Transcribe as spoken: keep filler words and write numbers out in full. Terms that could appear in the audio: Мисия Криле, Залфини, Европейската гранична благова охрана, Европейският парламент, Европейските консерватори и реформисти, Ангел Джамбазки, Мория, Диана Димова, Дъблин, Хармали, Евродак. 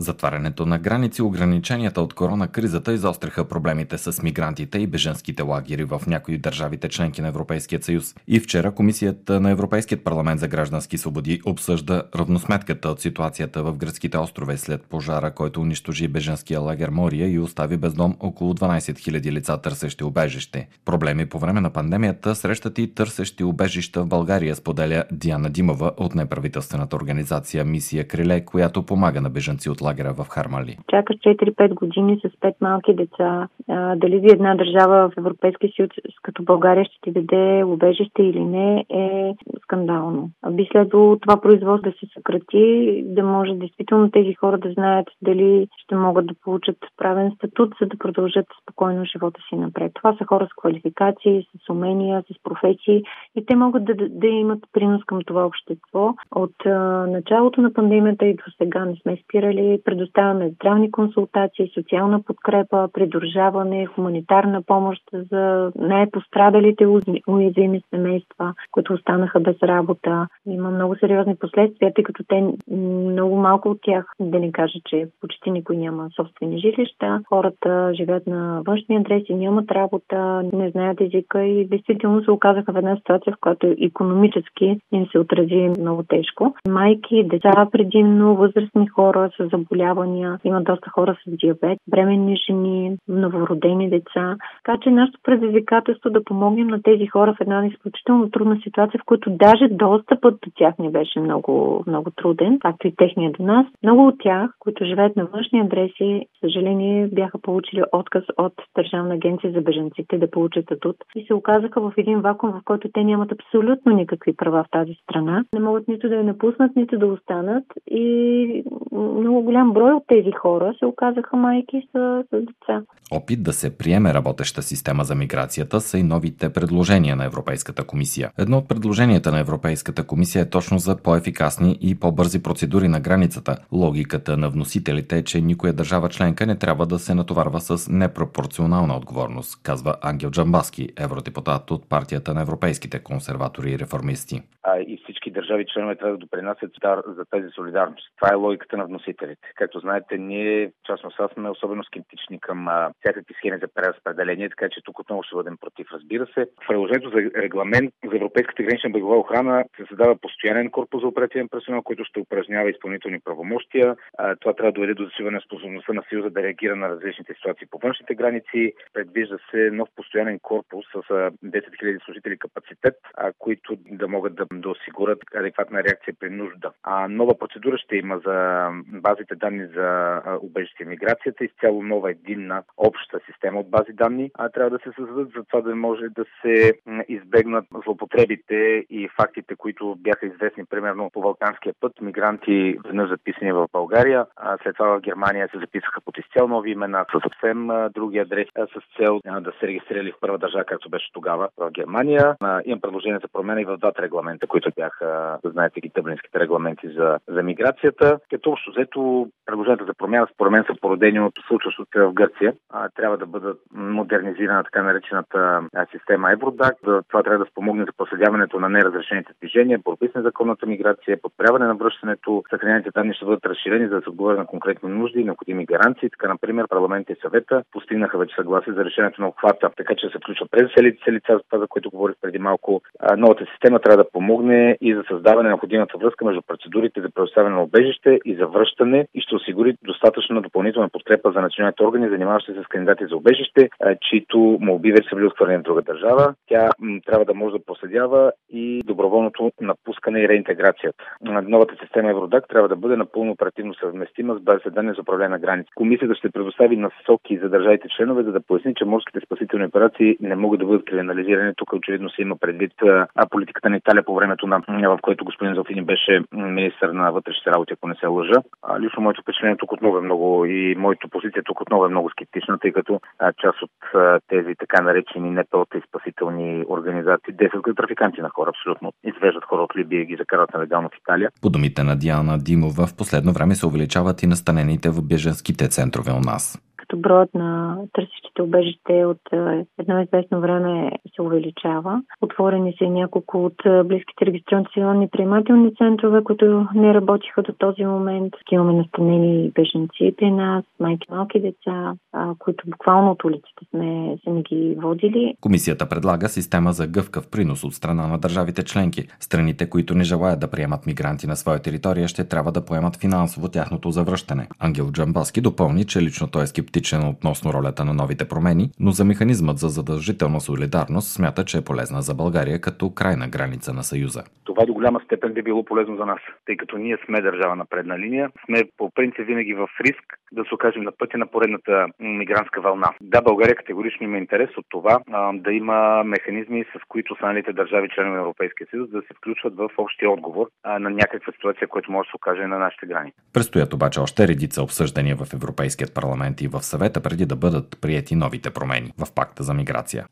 Затварянето на граници, ограниченията от корона кризата изостриха проблемите с мигрантите и беженските лагери в някои държавите членки на Европейския съюз. И вчера Комисията на Европейският парламент за граждански свободи обсъжда равносметката от ситуацията в гръцките острове след пожара, който унищожи беженския лагер Мория и остави без дом около дванайсет хиляди лица, търсещи убежище. Проблеми по време на пандемията срещат и търсещи убежища в България, споделя Диана Димова от неправителствената организация Мисия Криле, която помага на беженци от лагера в Хармали. Чакаш четири-пет години с пет малки деца. А, дали ви една държава в Европейския съюз като България ще ти даде убежище или не, е скандално. А би следвало това производство да се съкрати, да може действително тези хора да знаят дали ще могат да получат правен статут, за да продължат спокойно живота си напред. Това са хора с квалификации, с умения, с професии и те могат да, да имат принос към това общество. От а, началото на пандемията и до сега не сме спирали. Предоставяме здравни консултации, социална подкрепа, придружаване, хуманитарна помощ за най-пострадалите уязвими семейства, които останаха без работа. Има много сериозни последствия, тъй като те много малко от тях, да не кажа, че почти никой няма собствени жилища. Хората живеят на външни адреси, нямат работа, не знаят езика и действително се оказаха в една ситуация, в която икономически им се отрази много тежко. Майки, деца предимно, възрастни хора с заболявания, има доста хора с диабет, бременни жени, новородени деца. Така че нашето предизвикателство да помогнем на тези хора в една изключително трудна ситуация, в която даже достъпът до тях не беше много, много труден, както и техния до нас. Много от тях, които живеят на външни адреси, съжаление бяха получили отказ от Държавна агенция за бежанците да получат статут и се оказаха в един вакуум, в който те нямат абсолютно никакви права в тази страна. Не могат нито да я напуснат, нито да останат и много голям брой от тези хора се оказаха майки с, с деца. Опит да се приеме работеща система за миграцията са и новите предложения на Европейската комисия. Едно от предложенията на Европейската комисия е точно за по-ефикасни и по-бързи процедури на границата. Логиката на вносителите е, че никоя държава членка не трябва да се натоварва с непропорционална отговорност, казва Ангел Джамбазки, евродепутат от партията на Европейските консерватори и реформисти. А, и всички държави членове трябва да допринасят за тази солидарност. Това е логиката на вносителите. Както знаете, ние, частно сега, сме особено скептични към а, всякакви схеми за преразпределение, така че тук отново ще бъдем против. Разбира се, в приложението за регламент за Европейската гранична благова охрана се създава постоянен корпус за оперативен персонал, който ще упражнява изпълнителни правомощия. А, това трябва да доведе до засилване способността на Съюза да реагира на различните ситуации по външните граници. Предвижда се нов постоянен корпус с а, десет хиляди служители капацитет, а, които да могат да, да осигурят адекватна реакция при нужда. А, нова процедура ще има за базите данни за убежище и миграцията, изцяло нова единна обща система от бази данни, а трябва да се създадат, за това да може да се избегнат злоупотребите и фактите, които бяха известни примерно по Балканския път. Мигранти веднъж записани в България, а след това в Германия се записаха под изцяло нови имена със съвсем други адреси, с цел да се регистрирали в първа държава, както беше тогава в Германия. А, имам предложение за промени в двата регламента, които бяха, знаете ги, дъблинските регламенти за, за миграцията, като общо Ето, предложенията за промяна според мен са породени от случващото се в Гърция. А, трябва да бъде модернизирана така наречената система Евродак. Това трябва да спомогне за проследяването на неразрешените движения, борби с незаконната миграция, подпряване на връщането. Съхранените данни ще бъдат разширени, за да се отговори на конкретни нужди и необходими гаранции. Така, например, парламентът и съвета постигнаха вече съгласие за решението на обхвата, така че се включва презаселите лица, за което говорих преди малко. А, новата система трябва да помогне и за създаване на необходимата връзка между процедурите за предоставяне на убежище и за връщане и ще осигури достатъчна допълнителна подкрепа за националните органи, занимаващи се с кандидати за убежище, чието молби вече са били отхвърлени в друга държава. Тя м, трябва да може да проследява и доброволното напускане и реинтеграцията. Новата система Евродак трябва да бъде напълно оперативно съвместима с базите данни за управление на граници. Комисията ще предостави насоки за държавите членове, за да поясни, че морските спасителни операции не могат да бъдат криминализирани. Тук очевидно се има предвид а политиката на Италия по времето, на, в което господин Залфини беше министър на вътрешните работи, ако не се лъжа. Лично моето впечатление тук отново е много и моята позиция тук отново е много скептична, тъй като а, част от а, тези така наречени НПО-та и спасителни организации действат като трафиканти на хора, абсолютно. Извеждат хора от Либия и ги закарват нелегално в Италия. По думите на Диана Димова, в последно време се увеличават и настанените в беженските центрове у нас. като броят на търсещите убежище от едно известно време се увеличава. Отворени са и няколко от близките регистрационни приемателни центрове, които не работиха до този момент. Имаме настанени беженци при нас, майки, малки деца, които буквално от улиците сме сами ги водили. Комисията предлага система за гъвкав принос от страна на държавите членки. Страните, които не желаят да приемат мигранти на своя територия, ще трябва да поемат финансово тяхното завръщане. Ангел Джамбазки допълни, че лично той е скептичен относно ролята на новите промени, но за механизмът за задължителна солидарност смята, че е полезна за България като крайна граница на Съюза. Това до голяма степен би било полезно за нас, тъй като ние сме държава на предна линия, сме по принцип винаги в риск да се окажем на пътя на поредната мигрантска вълна. Да, България категорично има интерес от това а, да има механизми, с които останалите държави членове на Европейския съюз да се включват в общия отговор а, на някаква ситуация, която може да се окаже на нашите грани. Предстоят обаче още редица обсъждания в Европейският парламент и в съвета преди да бъдат приети новите промени в пакта за миграция.